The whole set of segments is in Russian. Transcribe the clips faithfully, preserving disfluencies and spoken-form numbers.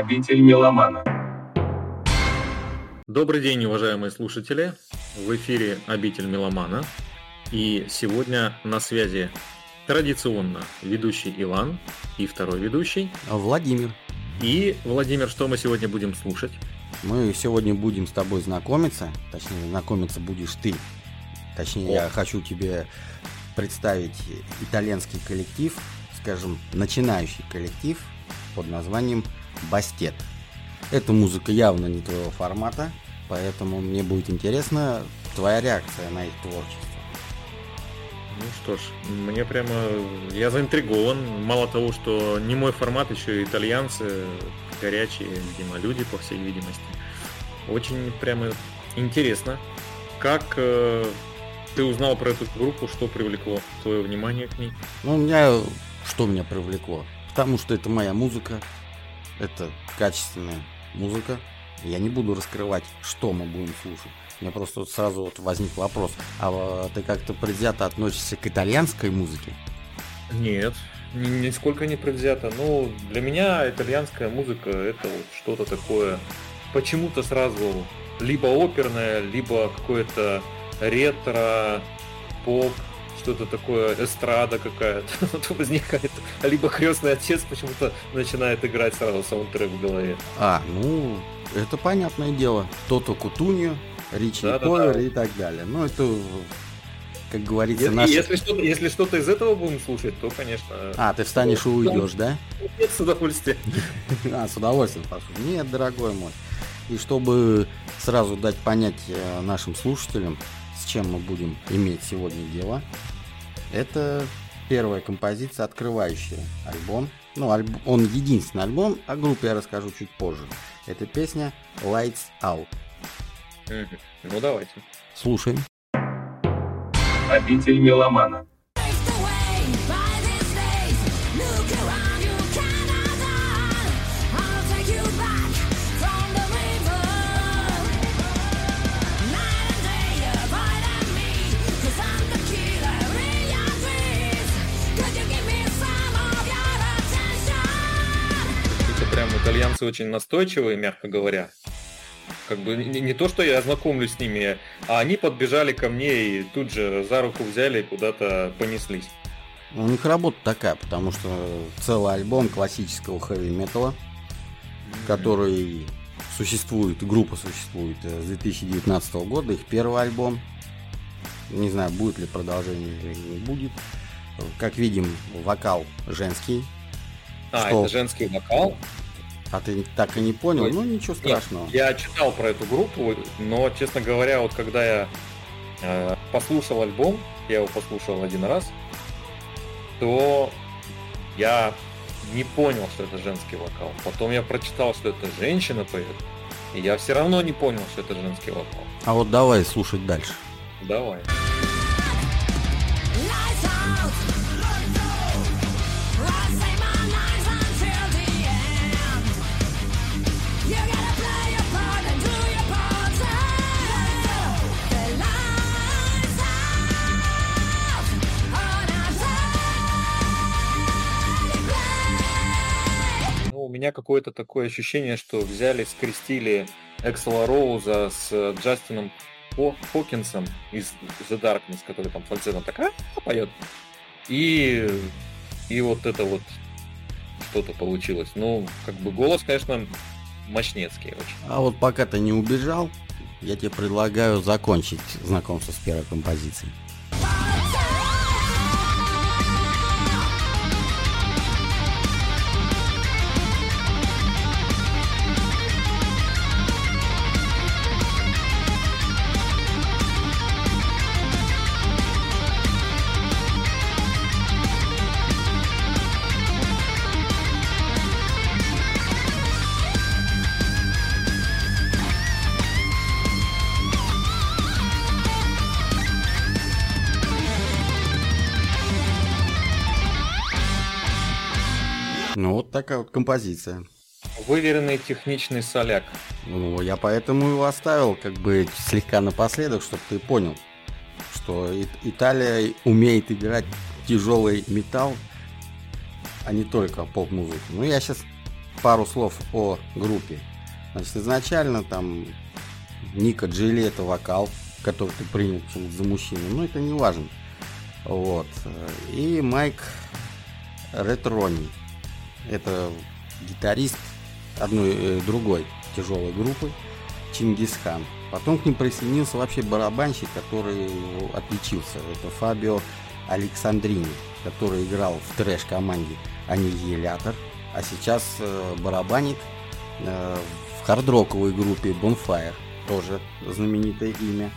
Обитель меломана. Добрый день, уважаемые слушатели. В эфире Обитель меломана. И сегодня на связи традиционно ведущий Илан и второй ведущий Владимир. И, Владимир, что мы сегодня будем слушать? Мы сегодня будем с тобой знакомиться. Точнее, знакомиться будешь ты. Точнее, О. я хочу тебе представить итальянский коллектив, скажем, начинающий коллектив под названием «Бастет». Эта музыка явно не твоего формата, поэтому мне будет интересно твоя реакция на их творчество. Ну что ж, мне прямо... Я заинтригован. Мало того, что не мой формат, еще и итальянцы, горячие, видимо, люди, по всей видимости. Очень прямо интересно. Как э, ты узнал про эту группу, что привлекло твое внимание к ней? Ну, у меня... Что меня привлекло? Потому что это моя музыка, это качественная музыка. Я не буду раскрывать, что мы будем слушать. Мне просто вот сразу вот возник вопрос. А ты как-то предвзято относишься к итальянской музыке? Нет, нисколько не предвзято. Ну, для меня итальянская музыка — это вот что-то такое, почему-то сразу либо оперное, либо какое-то ретро, поп, что-то такое, эстрада какая-то возникает. Либо «Крестный отец» почему-то начинает играть сразу саундтрек в голове. А, ну, это понятное дело. Тото Кутуньо, Ричи да, Повер да, да. и так далее. Ну, это, как говорится, если, наши... Если что-то, если что-то из этого будем слушать, то, конечно... А, ты встанешь ну, и уйдешь, да? Нет, с удовольствием. А, с удовольствием, послушай. Нет, дорогой мой. И чтобы сразу дать понять нашим слушателям, с чем мы будем иметь сегодня дело, это первая композиция, открывающая альбом. Ну, альб... он единственный альбом, о группе я расскажу чуть позже. Это песня Lights Out. Mm-hmm. Ну, давайте. Слушаем. Обитель меломана. Итальянцы очень настойчивые, мягко говоря. Как бы не, не то, что я знакомлюсь с ними, а они подбежали ко мне и тут же за руку взяли и куда-то понеслись. У них работа такая, потому что целый альбом классического хэви-металла, mm-hmm. который существует, группа существует с две тысячи девятнадцатого года, их первый альбом. Не знаю, будет ли продолжение или не будет. Как видим, вокал женский. А, что... это женский вокал? А ты так и не понял? Ой, ну, ничего страшного. Нет, я читал про эту группу, но, честно говоря, вот когда я э, послушал альбом, я его послушал один раз, то я не понял, что это женский вокал. Потом я прочитал, что это женщина поет, и я все равно не понял, что это женский вокал. А вот давай слушать дальше. Давай. У меня какое-то такое ощущение, что взяли, скрестили Эксела Роуза с Джастином Хокинсом из The Darkness, который там фальцетом такая поет. И, и вот это вот что-то получилось. Ну, как бы голос, конечно, мощнецкий очень. А вот пока ты не убежал, я тебе предлагаю закончить знакомство с первой композицией. Такая вот композиция. Выверенный техничный соляк. Ну, я поэтому его оставил, как бы слегка напоследок, чтобы ты понял, что Италия умеет играть тяжелый металл, а не только поп-музыку. Ну, я сейчас пару слов о группе. Значит, изначально там Ника Джили — это вокал, который ты принял за мужчину, но это не важно. Вот. И Майк Ретрони — это гитарист одной другой тяжелой группы, Чингисхан. Потом к ним присоединился вообще барабанщик, который отличился. Это Фабио Александрини, который играл в трэш-команде «Анигилятор», а сейчас барабанит в хард-роковой группе «Бонфайер», тоже знаменитое имя.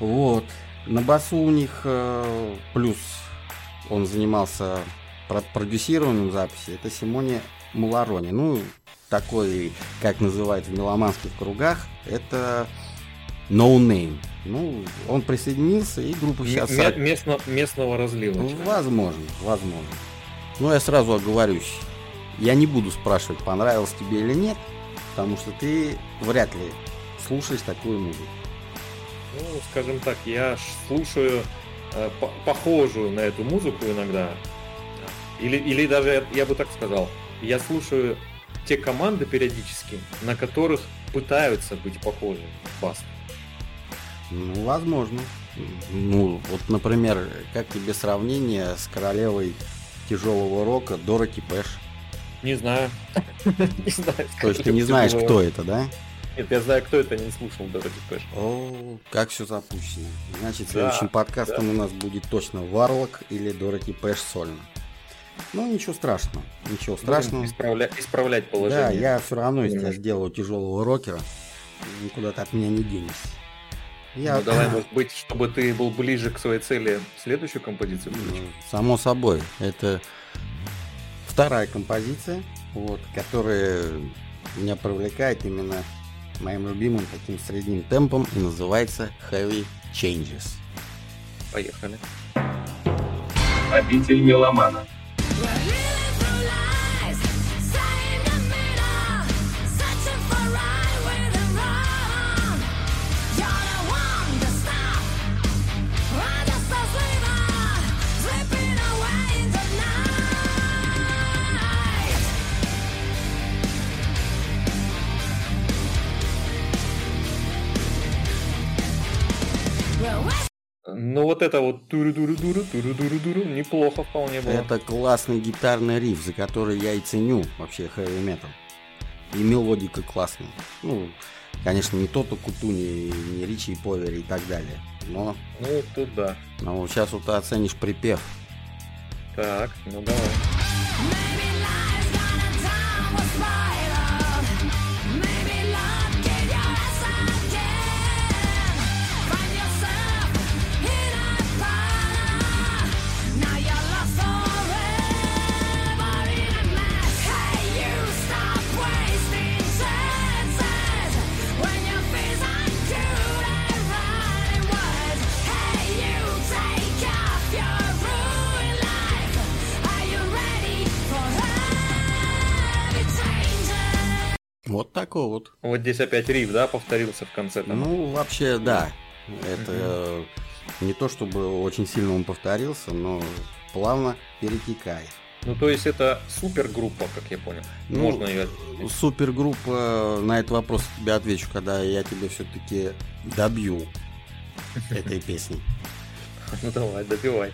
Вот. На басу у них плюс он занимался продюсированием записи. Это Симони Муларони. Ну, такой, как называют в меломанских кругах, это ноунейм. Ну, он присоединился, и группа сейчас... М- местно, местного разлива. Ну, возможно, возможно. Но я сразу оговорюсь. Я не буду спрашивать, понравилось тебе или нет, потому что ты вряд ли слушаешь такую музыку. Ну, скажем так, я слушаю э, по- похожую на эту музыку иногда. Или, или даже, я бы так сказал, я слушаю те команды периодически, на которых пытаются быть похожи Баст. Ну, возможно. Ну, вот, например, как тебе сравнение с королевой тяжелого рока Дороти Пэш? Не знаю. Не знаю. То есть ты не знаешь, кто это, да? Нет, я знаю, кто это, не слушал Дороти Пэш. О, как все запущено. Значит, следующим подкастом у нас будет точно Варлок или Дороти Пэш сольно. Ну, ничего страшного, ничего страшного. Исправля... Исправлять положение. Да, я все равно из тебя сделаю тяжелого рокера. Никуда ты от меня не денешься. Я... Ну, давай, может быть, чтобы ты был ближе к своей цели, следующую композицию включу. Само собой. Это вторая композиция, вот, которая меня привлекает именно моим любимым таким средним темпом, и называется Heavy Changes. Поехали. Обитель меломана. Ну вот это вот туру-дуру-дуру, туру-дуру-дуру, неплохо вполне было. Это классный гитарный риф, за который я и ценю вообще хэви метал. И мелодика классная. Ну, конечно, не Тото Кутуни, не Ричи Повери и так далее. Но... Ну, тут да. Но вот сейчас вот ты оценишь припев. Так, ну давай. Вот такой вот. Вот здесь опять риф, да, повторился в конце там. Ну, вообще, да. Это uh-huh. не то, чтобы очень сильно он повторился, но плавно перетекает. Ну, то есть это супергруппа, как я понял. Ну, можно ее... Супергруппа, на этот вопрос тебе отвечу, когда я тебе все-таки добью этой песни. Ну, давай, добивай.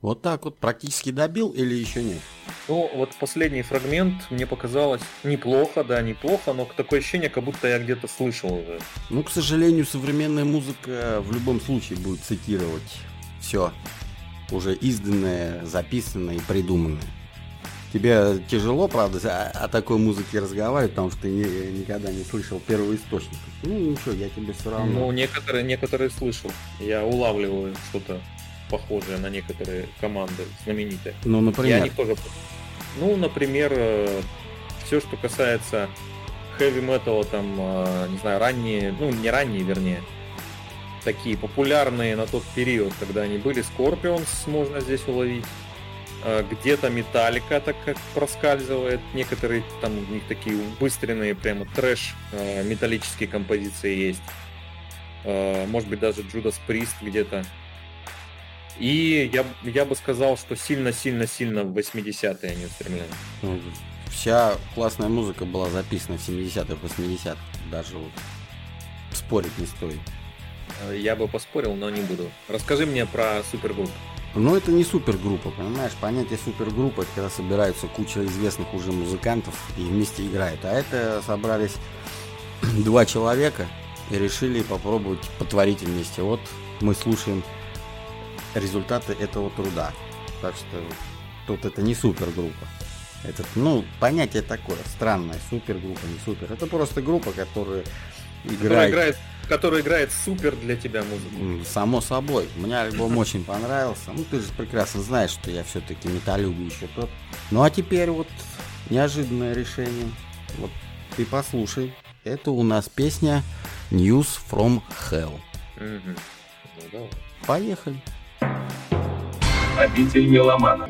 Вот так вот практически добил или еще нет? Ну, вот последний фрагмент мне показалось неплохо, да, неплохо, но такое ощущение, как будто я где-то слышал уже. Ну, к сожалению, современная музыка в любом случае будет цитировать все уже изданное, записанное и придуманное. Тебе тяжело, правда, о, о такой музыке разговаривать, потому что ты не, никогда не слышал первоисточников. Ну, ничего, я тебе все равно... Ну, некоторые, некоторые слышал, я улавливаю что-то похожие на некоторые команды знаменитые. Ну, например? Я них тоже... Ну, например, все, что касается хэви-метала, там, не знаю, ранние, ну, не ранние, вернее, такие популярные на тот период, когда они были, Scorpions можно здесь уловить, где-то Metallica так как проскальзывает, некоторые там у них такие убыстренные прямо трэш металлические композиции есть, может быть даже Judas Priest где-то. И я, я бы сказал, что сильно-сильно-сильно в восьмидесятые они стремлялись. Вся классная музыка была записана в семидесятых, восьмидесятых, даже вот спорить не стоит. Я бы поспорил, но не буду. Расскажи мне про супергруппу. Ну, это не супергруппа, понимаешь? Понятие супергруппа — это когда собираются куча известных уже музыкантов и вместе играют. А это собрались два человека и решили попробовать потворить вместе. Вот мы слушаем результаты этого труда. Так что тут это не супергруппа. Это, ну, понятие такое странное. Супергруппа, не супер. Это просто группа, которая играет... Которая играет... Который играет супер для тебя музыку. Само собой. Мне альбом очень понравился. Ну, ты же прекрасно знаешь, что я все-таки металюга еще тот. Ну, а теперь вот неожиданное решение. Вот ты послушай. Это у нас песня News from Hell. Mm-hmm. Ну, давай. Поехали. Обитель меломана.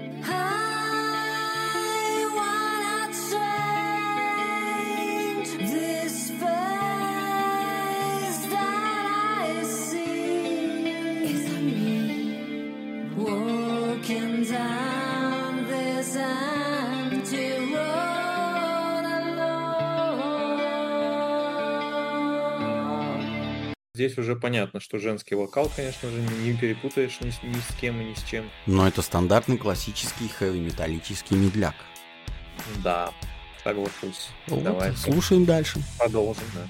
Здесь уже понятно, что женский вокал, конечно же, не перепутаешь ни с, ни с кем и ни с чем. Но это стандартный классический хэви-металлический медляк. Да, соглашусь. Вот, давай слушаем дальше. Продолжим, да.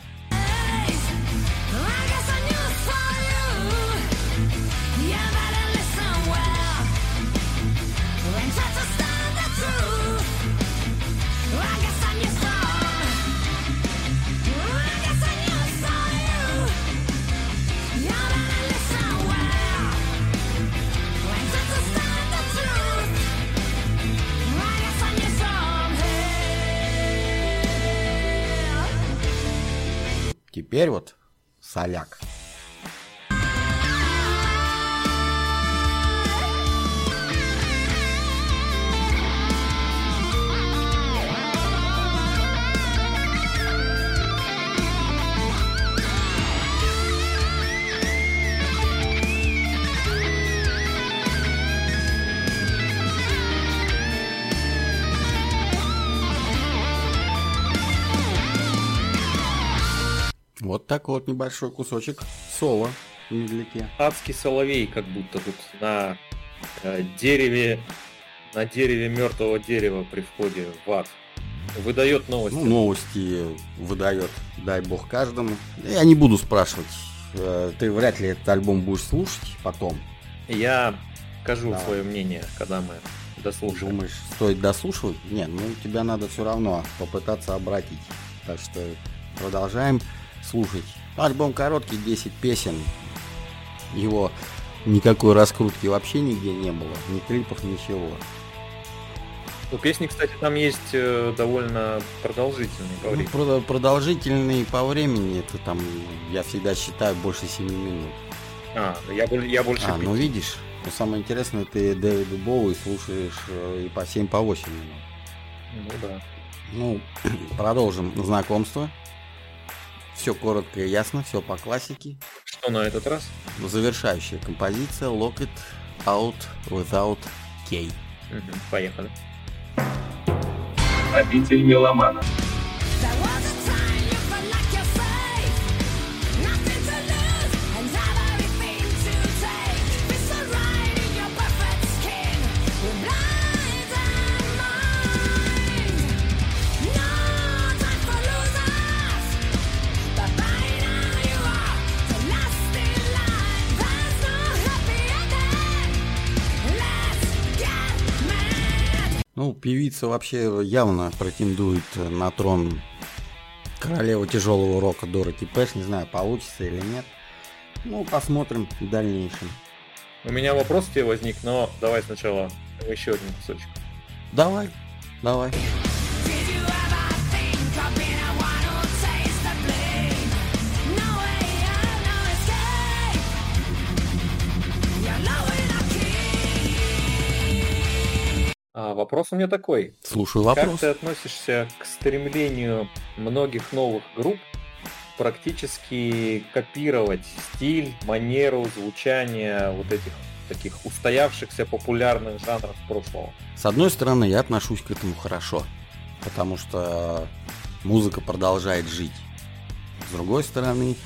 Теперь вот соляк. Вот такой вот небольшой кусочек соло в медляке. Адский соловей, как будто тут на э, дереве, на дереве мертвого дерева при входе в ад. Выдает новости. Ну, новости выдает, дай бог каждому. Я не буду спрашивать. Э, ты вряд ли этот альбом будешь слушать потом. Я скажу да. свое мнение, когда мы дослушаем. Думаешь, стоит дослушивать? Нет, ну тебя надо все равно попытаться обратить. Так что продолжаем слушать. Альбом короткий, десять песен. Его никакой раскрутки вообще нигде не было. Ни клипов, ничего. У песни, кстати, там есть довольно продолжительный по времени. Ну, продолжительный по времени, это там, я всегда считаю, больше семи минут. А, я, я больше А, пяти. Ну видишь, ну, самое интересное, ты Дэвида Боуи слушаешь и по семь, по восемь минут. Ну да. Ну, продолжим знакомство. Все коротко и ясно, все по классике. Что на этот раз? Завершающая композиция Lock It Out Without Key. Угу, поехали. Обитель меломана. Ну, певица вообще явно претендует на трон королевы тяжелого рока Дороти Пэш. Не знаю, получится или нет. Ну, посмотрим в дальнейшем. У меня вопрос тебе возник, но давай сначала еще один кусочек. Давай, давай. А вопрос у меня такой. Слушаю вопрос. Как ты относишься к стремлению многих новых групп практически копировать стиль, манеру, звучание вот этих таких устоявшихся популярных жанров прошлого? С одной стороны, я отношусь к этому хорошо, потому что музыка продолжает жить. С другой стороны,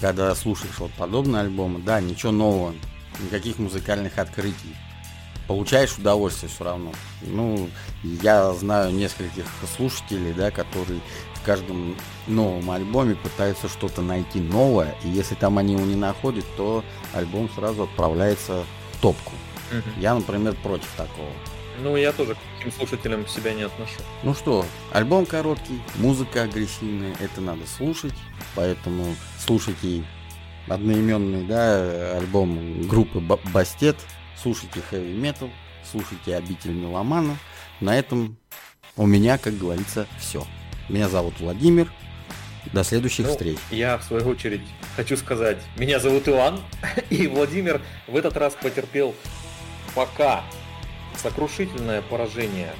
когда слушаешь вот подобные альбомы, да, ничего нового, никаких музыкальных открытий. Получаешь удовольствие все равно. Ну, я знаю нескольких слушателей, да, которые в каждом новом альбоме пытаются что-то найти новое, и если там они его не находят, то альбом сразу отправляется в топку. Угу. Я, например, против такого. Ну, я тоже к таким слушателям себя не отношу. Ну что, альбом короткий, музыка агрессивная, это надо слушать, поэтому слушайте одноименный, да, альбом группы Бастет, слушайте Heavy Metal, слушайте Обитель Меломана. На этом у меня, как говорится, все. Меня зовут Владимир. До следующих ну, встреч. Я, в свою очередь, хочу сказать, меня зовут Иван, и Владимир в этот раз потерпел пока сокрушительное поражение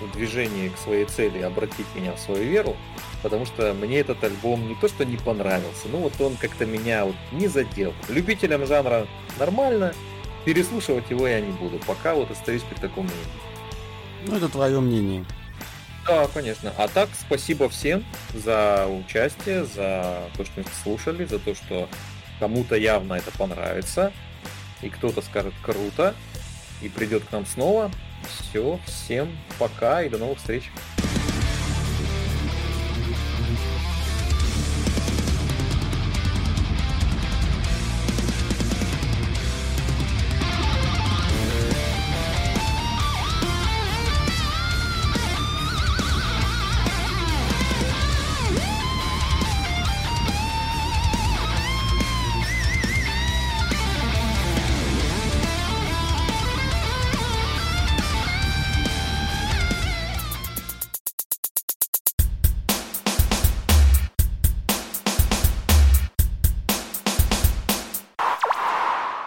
в движении к своей цели обратить меня в свою веру, потому что мне этот альбом не то что не понравился, но вот он как-то меня вот не задел. Любителям жанра нормально, переслушивать его я не буду, пока вот остаюсь при таком мнении. Ну, это твое мнение. Да, конечно. А так, спасибо всем за участие, за то, что слушали, за то, что кому-то явно это понравится, и кто-то скажет «круто», и придет к нам снова. Все, всем пока и до новых встреч.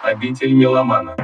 Обитель Меломана.